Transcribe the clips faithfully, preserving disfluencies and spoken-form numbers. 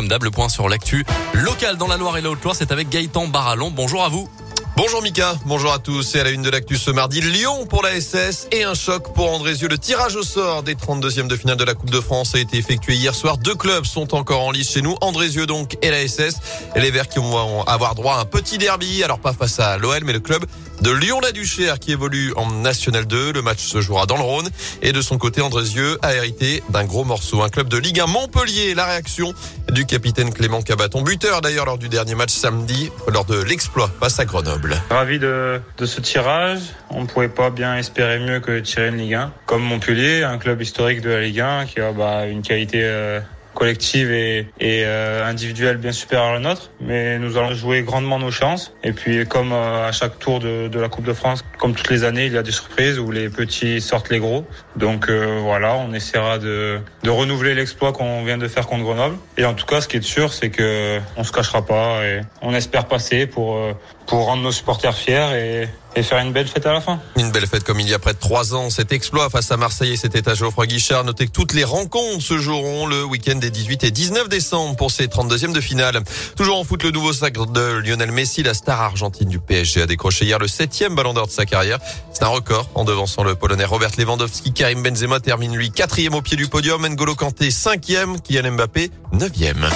comme d'hab, le point sur l'actu locale dans la Loire et la Haute-Loire, c'est avec Gaëtan Barallon. Bonjour à vous. Bonjour Mika, bonjour à tous. C'est à la une de l'actu ce mardi, Lyon pour la S S et un choc pour Andrézieux. Le tirage au sort des trente-deuxièmes de finale de la Coupe de France a été effectué hier soir. Deux clubs sont encore en lice chez nous, Andrézieux donc et la S S. Et les Verts qui vont avoir droit à un petit derby, alors pas face à l'O L, mais le club de Lyon-la-Duchère qui évolue en National deux. Le match se jouera dans le Rhône. Et de son côté, Andrézieux a hérité d'un gros morceau. Un club de Ligue un, Montpellier, la réaction du capitaine Clément Cabaton, buteur d'ailleurs lors du dernier match samedi, lors de l'exploit face à Grenoble. Ravi de, de ce tirage. On ne pouvait pas bien espérer mieux que tirer une Ligue un. Comme Montpellier, un club historique de la Ligue un qui a bah, une qualité euh, collective et, et euh, individuelle bien supérieure à la nôtre. Mais nous allons jouer grandement nos chances. Et puis comme euh, à chaque tour de, de la Coupe de France, comme toutes les années, il y a des surprises où les petits sortent les gros. Donc euh, voilà, on essaiera de, de renouveler l'exploit qu'on vient de faire contre Grenoble. Et en tout cas, ce qui est sûr, c'est qu'on ne se cachera pas et on espère passer pour... Euh, pour rendre nos supporters fiers et, et faire une belle fête à la fin. Une belle fête comme il y a près de trois ans. Cet exploit face à Marseille, c'était à Geoffroy Guichard. Notez que toutes les rencontres se joueront le week-end des dix-huit et dix-neuf décembre pour ces trente-deuxièmes de finale. Toujours en foot, le nouveau sac de Lionel Messi, la star argentine du P S G, a décroché hier le septième ballon d'or de sa carrière. C'est un record en devançant le Polonais Robert Lewandowski. Karim Benzema termine lui quatrième au pied du podium. N'golo Kanté cinquième, Kylian Mbappé neuvième.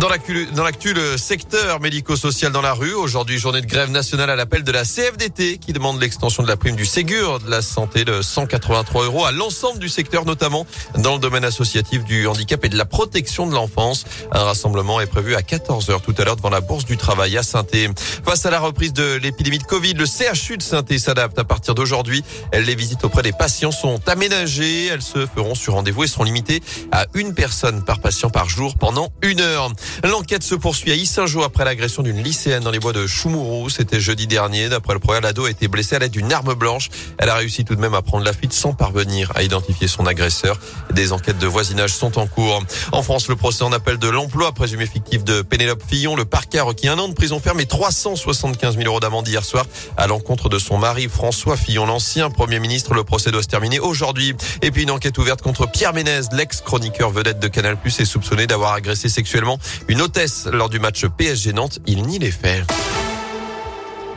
Dans l'actu, dans l'actu, le secteur médico-social dans la rue. Aujourd'hui, journée de grève nationale à l'appel de la C F D T qui demande l'extension de la prime du Ségur de la santé de cent quatre-vingt-trois euros à l'ensemble du secteur, notamment dans le domaine associatif du handicap et de la protection de l'enfance. Un rassemblement est prévu à quatorze heures tout à l'heure devant la Bourse du Travail à Saint-Étienne. Face à la reprise de l'épidémie de Covid, le C H U de Saint-Étienne s'adapte à partir d'aujourd'hui. Les visites auprès des patients sont aménagées. Elles se feront sur rendez-vous et seront limitées à une personne par patient par jour pendant une heure. L'enquête se poursuit à Yssingeaux après l'agression d'une lycéenne dans les bois de Chumourou. C'était jeudi dernier. D'après le progrès, l'ado a été blessée à l'aide d'une arme blanche. Elle a réussi tout de même à prendre la fuite sans parvenir à identifier son agresseur. Des enquêtes de voisinage sont en cours. En France, le procès en appel de l'emploi présumé fictif de Pénélope Fillon. Le parquet a requis un an de prison ferme et trois cent soixante-quinze mille euros d'amende hier soir à l'encontre de son mari François Fillon, l'ancien Premier ministre. Le procès doit se terminer aujourd'hui. Et puis une enquête ouverte contre Pierre Ménès, l'ex-chroniqueur vedette de Canal+, est soupçonné d'avoir agressé sexuellement une hôtesse lors du match P S G Nantes, il nie les faits.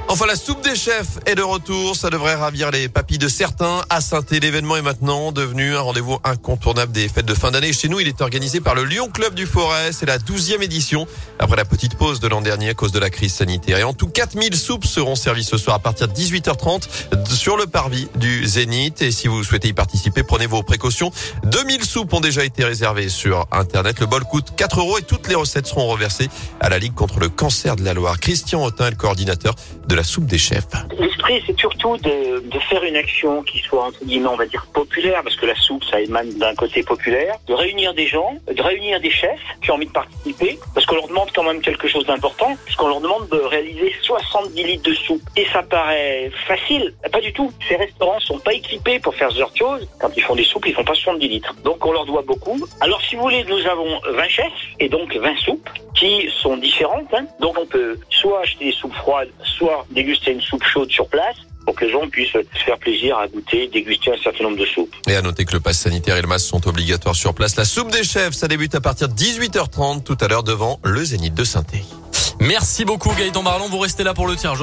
Enfin, la soupe des chefs est de retour. Ça devrait ravir les papilles de certains. À Saint-Étienne, l'événement est maintenant devenu un rendez-vous incontournable des fêtes de fin d'année. Chez nous, il est organisé par le Lyon Club du Forez. C'est la douzième édition après la petite pause de l'an dernier à cause de la crise sanitaire. Et en tout, quatre mille soupes seront servies ce soir à partir de dix-huit heures trente sur le parvis du Zénith. Et si vous souhaitez y participer, prenez vos précautions. deux mille soupes ont déjà été réservées sur Internet. Le bol coûte quatre euros et toutes les recettes seront reversées à la Ligue contre le cancer de la Loire. Christian Autain est le coordinateur de la La soupe des chefs. L'esprit, c'est surtout de, de faire une action qui soit, entre guillemets, on va dire populaire, parce que la soupe, ça émane d'un côté populaire, de réunir des gens, de réunir des chefs qui ont envie de participer, parce qu'on leur demande quand même quelque chose d'important, puisqu'on leur demande de réaliser soixante-dix litres de soupe. Et ça paraît facile, pas du tout. Ces restaurants sont pas équipés pour faire ce genre de choses. Quand ils font des soupes, ils font pas soixante-dix litres. Donc on leur doit beaucoup. Alors si vous voulez, nous avons vingt chefs, et donc vingt soupes, qui sont différentes, hein. Donc on peut soit acheter des soupes froides, soit déguster une soupe chaude sur place pour que les gens puissent se faire plaisir à goûter, déguster un certain nombre de soupes. Et à noter que le pass sanitaire et le masque sont obligatoires sur place. La soupe des chefs, ça débute à partir de dix-huit heures trente tout à l'heure devant le Zénith de Saint-Étienne. Merci beaucoup Gaëtan Barallon, vous restez là pour le tirage.